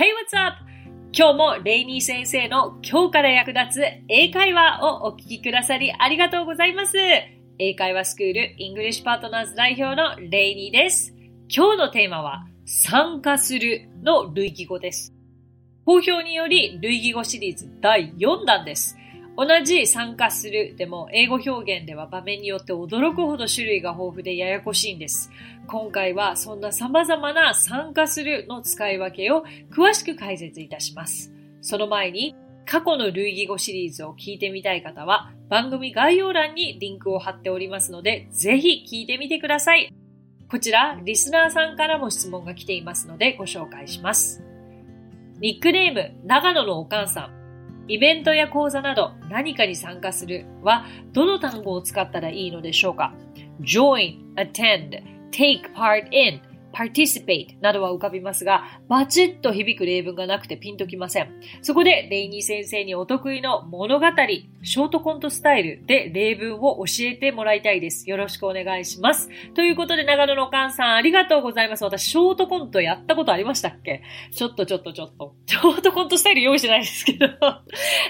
Hey, what's up? 今日もレイニー先生の今日から役立つ英会話をお聞きくださりありがとうございます。英会話スクール English Partners 代表のレイニーです。今日のテーマは参加するの類義語です。好評により類義語シリーズ第4弾です。同じ参加するでも英語表現では場面によって驚くほど種類が豊富でややこしいんです。今回はそんな様々な参加するの使い分けを詳しく解説いたします。その前に過去の類義語シリーズを聞いてみたい方は番組概要欄にリンクを貼っておりますのでぜひ聞いてみてください。こちらリスナーさんからも質問が来ていますのでご紹介します。ニックネーム長野のおかんさん。イベントや講座など何かに参加するはどの単語を使ったらいいのでしょうか？ Join, attend, take part in, participate などは浮かびますが、バチッと響く例文がなくてピンときません。そこでレイニー先生にお得意の物語、ショートコントスタイルで例文を教えてもらいたいです。よろしくお願いします。ということで長野のおかんさんありがとうございます。私ショートコントやったことありましたっけ？ちょっと。ショートコントスタイル用意してないですけど。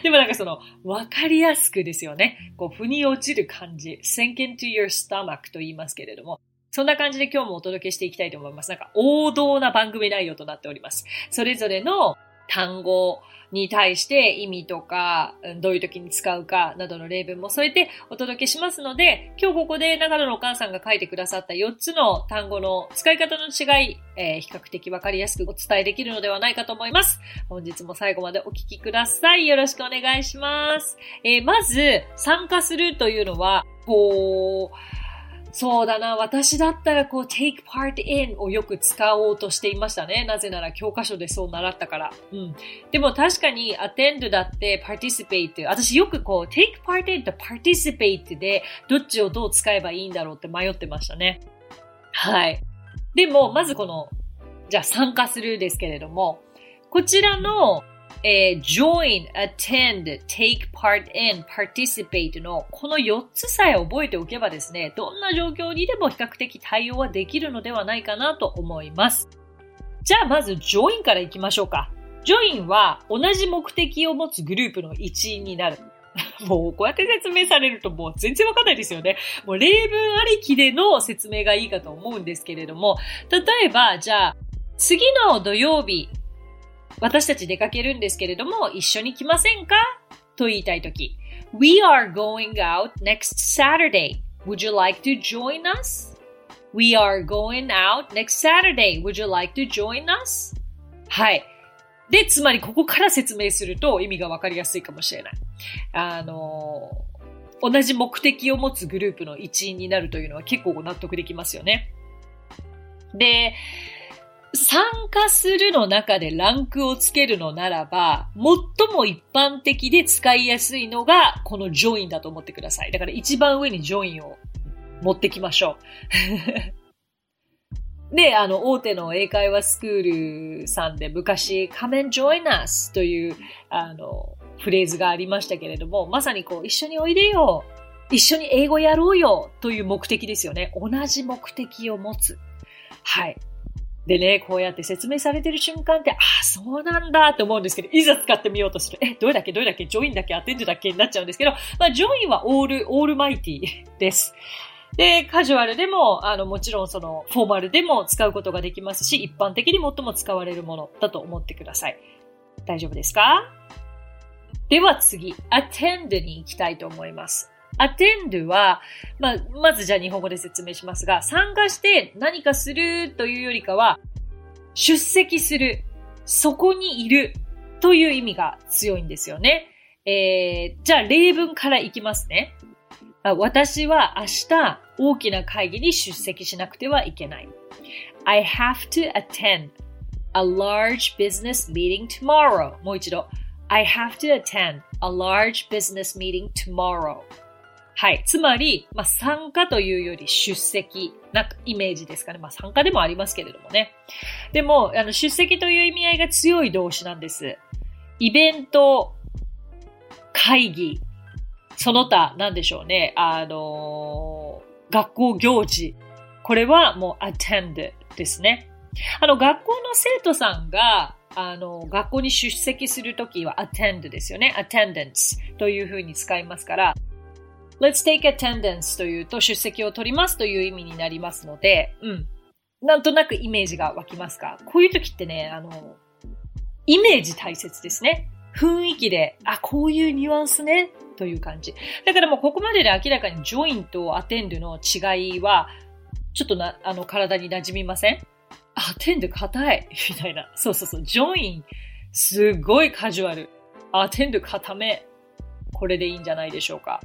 でもなんかその、わかりやすくですよね。こう、腑に落ちる感じ。sink into your stomach と言いますけれども。そんな感じで今日もお届けしていきたいと思います。なんか王道な番組内容となっております。それぞれの単語に対して意味とか、どういう時に使うかなどの例文も添えてお届けしますので、今日ここで長野のお母さんが書いてくださった4つの単語の使い方の違い、比較的わかりやすくお伝えできるのではないかと思います。本日も最後までお聞きください。よろしくお願いします。まず、参加するというのは、そうだな。私だったらtake part in をよく使おうとしていましたね。なぜなら教科書でそう習ったから。でも確かに attend だって participate。私よくtake part in と participate でどっちをどう使えばいいんだろうって迷ってましたね。はい。でも、まずじゃあ参加するですけれども、こちらのjoin, attend, take part in, participate のこの4つさえ覚えておけばですね、どんな状況にでも比較的対応はできるのではないかなと思います。じゃあまず join からいきましょうか。join は同じ目的を持つグループの一員になる。もうこうやって説明されるともう全然わかんないですよね。もう例文ありきでの説明がいいかと思うんですけれども、例えばじゃあ次の土曜日、私たち出かけるんですけれども、一緒に来ませんかと言いたいとき。We are going out next Saturday. Would you like to join us? We are going out next Saturday. Would you like to join us? はい。で、つまりここから説明すると意味がわかりやすいかもしれない。同じ目的を持つグループの一員になるというのは結構納得できますよね。で、参加するの中でランクをつけるのならば、最も一般的で使いやすいのがこの join だと思ってください。だから一番上に join を持ってきましょう。で、大手の英会話スクールさんで昔 come and join us というフレーズがありましたけれども、まさに一緒においでよ、一緒に英語やろうよという目的ですよね。同じ目的を持つ。はい。でね、こうやって説明されてる瞬間って、そうなんだと思うんですけど、いざ使ってみようとすると、どれだっけ、ジョインだっけ、アテンドだっけになっちゃうんですけど、まあ、ジョインはオールマイティです。で、カジュアルでも、もちろんフォーマルでも使うことができますし、一般的に最も使われるものだと思ってください。大丈夫ですか？では次、アテンドに行きたいと思います。attend は、まずじゃあ日本語で説明しますが、参加して何かするというよりかは、出席する、そこにいるという意味が強いんですよね。じゃあ例文からいきますね。私は明日大きな会議に出席しなくてはいけない。I have to attend a large business meeting tomorrow. もう一度。I have to attend a large business meeting tomorrow.はい。つまり、参加というより出席なイメージですかね。参加でもありますけれどもね。でも、出席という意味合いが強い動詞なんです。イベント、会議、その他、なんでしょうね。学校行事。これはもう attend ですね。学校の生徒さんが、学校に出席するときは attend ですよね。attendance というふうに使いますから、let's take attendance というと出席を取りますという意味になりますので、なんとなくイメージが湧きますか？こういうときってね、イメージ大切ですね。雰囲気で、あ、こういうニュアンスね、という感じ。だからもうここまでで明らかに join と attend の違いは、ちょっとな、体に馴染みません？attend 硬い、みたいな。そうそうそう。join すごいカジュアル。attend 硬め。これでいいんじゃないでしょうか。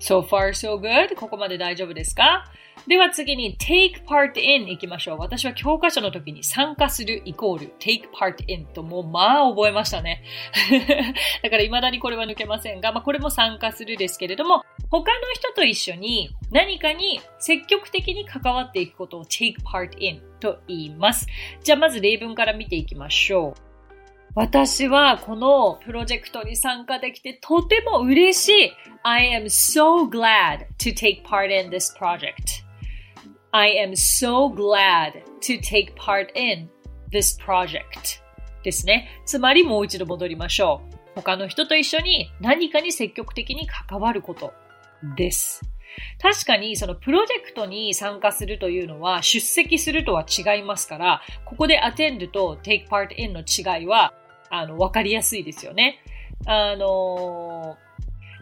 So far so good? ここまで大丈夫ですか？では次に take part in いきましょう。私は教科書の時に参加するイコール take part in ともうまあ覚えましたね。だから未だにこれは抜けませんが、まあこれも参加するですけれども、他の人と一緒に何かに積極的に関わっていくことを take part in と言います。じゃあまず例文から見ていきましょう。私はこのプロジェクトに参加できてとても嬉しい。I am so glad to take part in this project. I am so glad to take part in this project. ですね。つまりもう一度戻りましょう。他の人と一緒に何かに積極的に関わることです。確かにそのプロジェクトに参加するというのは出席するとは違いますから、ここで attend と take part in の違いはわかりやすいですよね。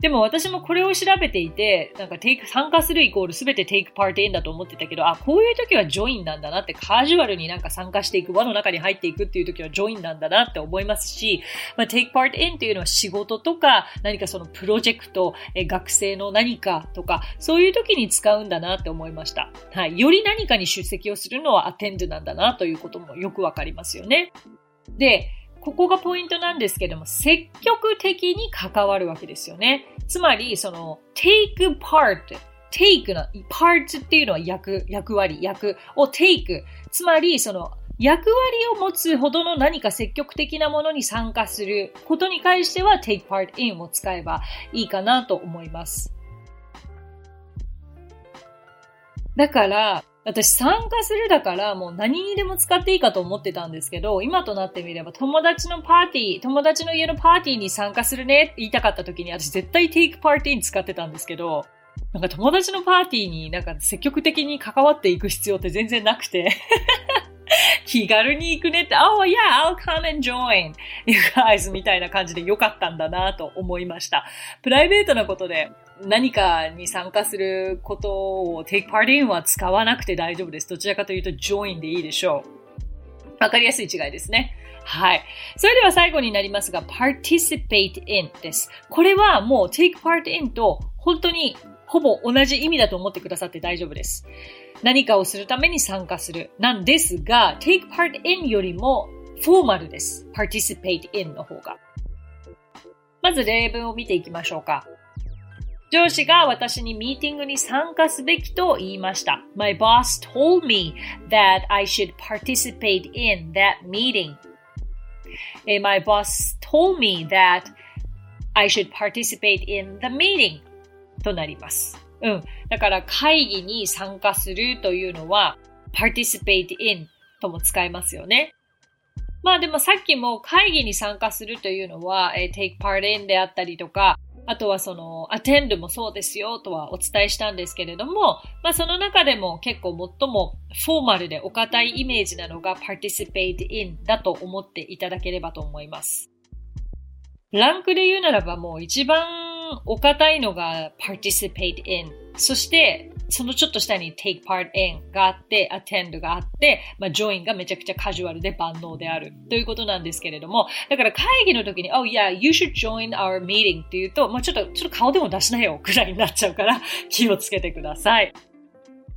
でも私もこれを調べていて、なんか参加するイコール全て take part in だと思ってたけど、あ、こういう時は join なんだなって、カジュアルになんか参加していく、輪の中に入っていくっていう時は join なんだなって思いますし、まあ、take part in っていうのは仕事とか、何かそのプロジェクト、学生の何かとか、そういう時に使うんだなって思いました。はい。より何かに出席をするのは attend なんだなということもよくわかりますよね。で、ここがポイントなんですけども、積極的に関わるわけですよね。つまり、その、take part、take の、part っていうのは役割を take。つまり、その、役割を持つほどの何か積極的なものに参加することに関しては take part in を使えばいいかなと思います。だから、私参加するだからもう何にでも使っていいかと思ってたんですけど、今となってみれば友達の家のパーティーに参加するねって言いたかった時に私絶対 take part in 使ってたんですけど、なんか友達のパーティーになんか積極的に関わっていく必要って全然なくて。気軽に行くねって、oh yeah, I'll come and join you guys みたいな感じで良かったんだなと思いました。プライベートなことで何かに参加することを take part in は使わなくて大丈夫です。どちらかというと join でいいでしょう。わかりやすい違いですね。はい。それでは最後になりますが participate in です。これはもう take part in と本当にほぼ同じ意味だと思ってくださって大丈夫です。何かをするために参加するなんですが、take part in よりもフォーマルです。participate in の方が。まず例文を見ていきましょうか。上司が私にミーティングに参加すべきと言いました。My boss told me that I should participate in that meeting. My boss told me that I should participate in the meeting. となります。だから会議に参加するというのは participate in とも使えますよね。まあでもさっきも会議に参加するというのは take part in であったりとか、あとはその attend もそうですよとはお伝えしたんですけれども、まあその中でも結構最もフォーマルでお堅いイメージなのが participate in だと思っていただければと思います。ランクで言うならばもう一番お堅いのが participate in、 そしてそのちょっと下に take part in があって attend があって、まあ、join がめちゃくちゃカジュアルで万能であるということなんですけれども、だから会議の時に oh yeah you should join our meeting っていうと、まあ、ちょっと顔でも出しなよくらいになっちゃうから気をつけてください。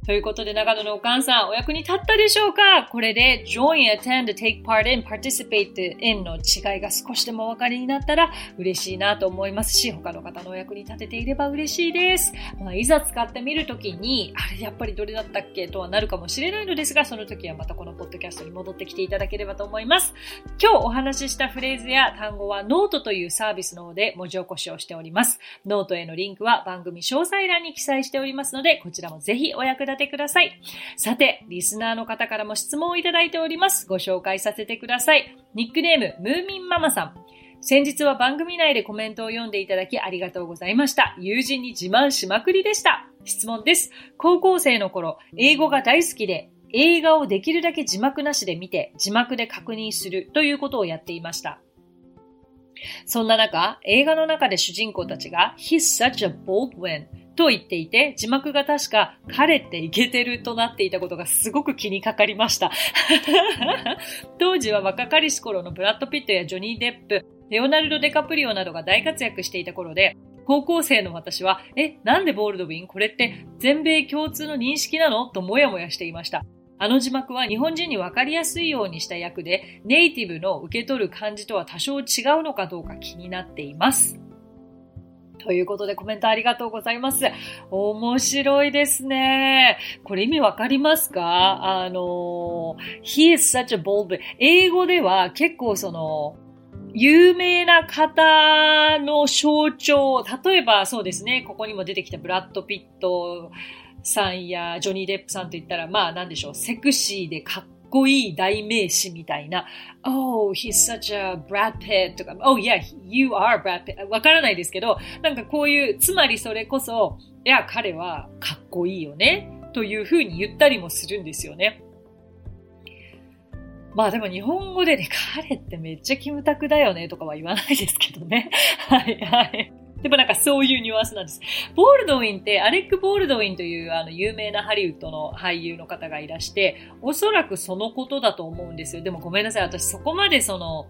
ということで長野のおかんさん、お役に立ったでしょうか？これで join, attend, take part in, participate in の違いが少しでもお分かりになったら嬉しいなと思いますし、他の方のお役に立てていれば嬉しいです。まあ、いざ使ってみるときに、あれやっぱりどれだったっけとはなるかもしれないのですが、その時はまたこのポッドキャストに戻ってきていただければと思います。今日お話ししたフレーズや単語はノートというサービスの方で文字起こしをしております。ノートへのリンクは番組詳細欄に記載しておりますので、こちらもぜひお役立てえてください。さて、リスナーの方からも質問をいただいております。ご紹介させてください。ニックネーム、ムーミンママさん。先日は番組内でコメントを読んでいただきありがとうございました。友人に自慢しまくりでした。質問です。高校生の頃、英語が大好きで、映画をできるだけ字幕なしで見て、字幕で確認するということをやっていました。そんな中、映画の中で主人公たちが He's such a bold one と言っていて、字幕が確か彼ってイケてるとなっていたことがすごく気にかかりました。当時は若かりし頃のブラッド・ピットやジョニー・デップ、レオナルド・デカプリオなどが大活躍していた頃で、高校生の私は、なんでボールドウィン？これって全米共通の認識なの？ともやもやしていました。あの字幕は日本人に分かりやすいようにした役で、ネイティブの受け取る感じとは多少違うのかどうか気になっています。ということでコメントありがとうございます。面白いですね。これ意味わかりますか？he is such a bold... 英語では結構その、有名な方の象徴、例えばそうですね、ここにも出てきたブラッド・ピットさんやジョニー・デップさんといったら、まあなんでしょう、セクシーでかっこいい代名詞みたいな、Oh, he's such a Brad Pitt とか、Oh yeah, you are Brad Pitt わからないですけど、なんかこういう、つまりそれこそ、いや彼はかっこいいよねというふうに言ったりもするんですよね。まあでも日本語でね、彼ってめっちゃキムタクだよねとかは言わないですけどね。はいはい。でもなんかそういうニュアンスなんです。ボールドウィンって、アレック・ボールドウィンという有名なハリウッドの俳優の方がいらして、おそらくそのことだと思うんですよ。でもごめんなさい。私そこまでその、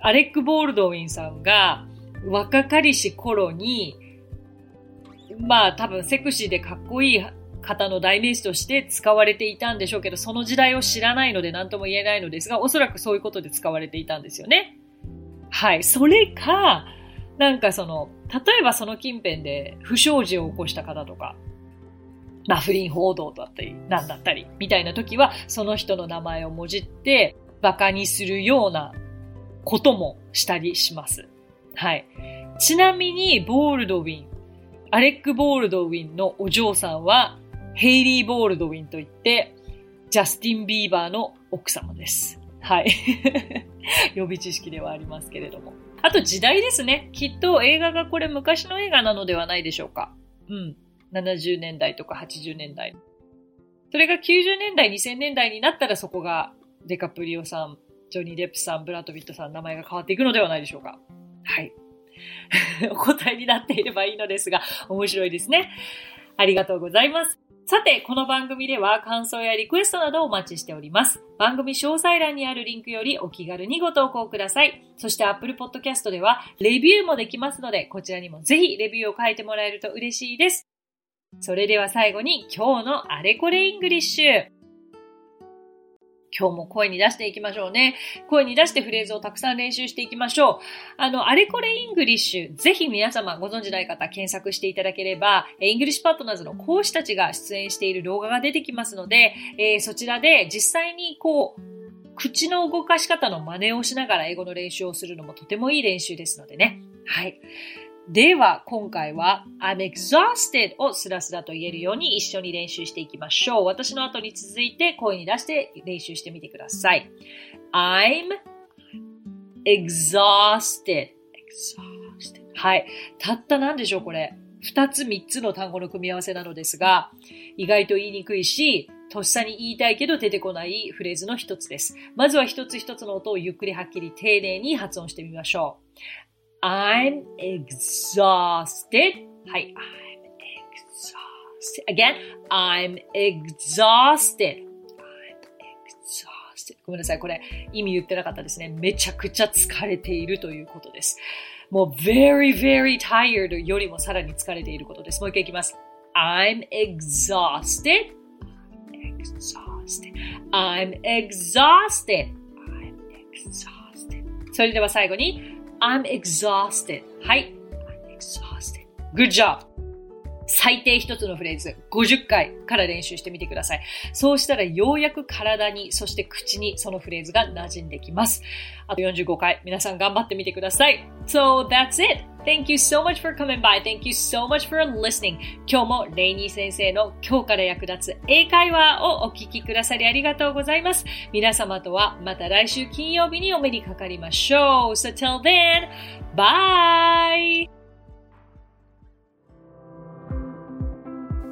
アレック・ボールドウィンさんが若かりし頃に、まあ多分セクシーでかっこいい方の代名詞として使われていたんでしょうけど、その時代を知らないので何とも言えないのですが、おそらくそういうことで使われていたんですよね。はい。それか、なんかその、例えばその近辺で不祥事を起こした方とか、まあ不倫報道だったり、なんだったり、みたいな時は、その人の名前をもじって、バカにするようなこともしたりします。はい。ちなみに、ボールドウィン、アレック・ボールドウィンのお嬢さんは、ヘイリー・ボールドウィンといって、ジャスティン・ビーバーの奥様です。はい。予備知識ではありますけれども。あと時代ですね。きっと映画がこれ昔の映画なのではないでしょうか。うん。70年代とか80年代。それが90年代、2000年代になったらそこがデカプリオさん、ジョニー・デップさん、ブラッド・ピットさん、名前が変わっていくのではないでしょうか。はい。お答えになっていればいいのですが、面白いですね。ありがとうございます。さて、この番組では感想やリクエストなどをお待ちしております。番組詳細欄にあるリンクよりお気軽にご投稿ください。そして Apple Podcast ではレビューもできますので、こちらにもぜひレビューを書いてもらえると嬉しいです。それでは最後に今日のあれこれイングリッシュ。今日も声に出していきましょうね。声に出してフレーズをたくさん練習していきましょう。あれこれイングリッシュ、ぜひ皆様ご存じない方検索していただければ、イングリッシュパートナーズの講師たちが出演している動画が出てきますので、そちらで実際にこう、口の動かし方の真似をしながら英語の練習をするのもとてもいい練習ですのでね。はい。では、今回は I'm exhausted をスラスラと言えるように一緒に練習していきましょう。私の後に続いて声に出して練習してみてください。I'm exhausted. はい。たった何でしょうこれ。2つ3つの単語の組み合わせなのですが、意外と言いにくいし、とっさに言いたいけど出てこないフレーズの一つです。まずは一つ一つの音をゆっくりはっきり丁寧に発音してみましょう。I'm exhausted. はい。I'm exhausted. Again, I'm exhausted. I'm exhausted. ごめんなさい。これ意味言ってなかったですね。めちゃくちゃ疲れているということです。もう very, very tired よりもさらに疲れていることです。もう一回いきます。I'm exhausted. I'm exhausted. I'm exhausted. I'm exhausted. それでは最後にI'm exhausted. はい。I'm exhausted. Good job. 最低一つのフレーズ50回から練習してみてください。そうしたらようやく体に、そして口にそのフレーズが馴染んできます。あと45回、皆さん頑張ってみてください。So that's it. Thank you so much for coming by. Thank you so much for listening. 今日もレイニー先生の今日から役立つ英会話をお聞きくださりありがとうございます。皆様とはまた来週金曜日にお目にかかりましょう。So till then, bye!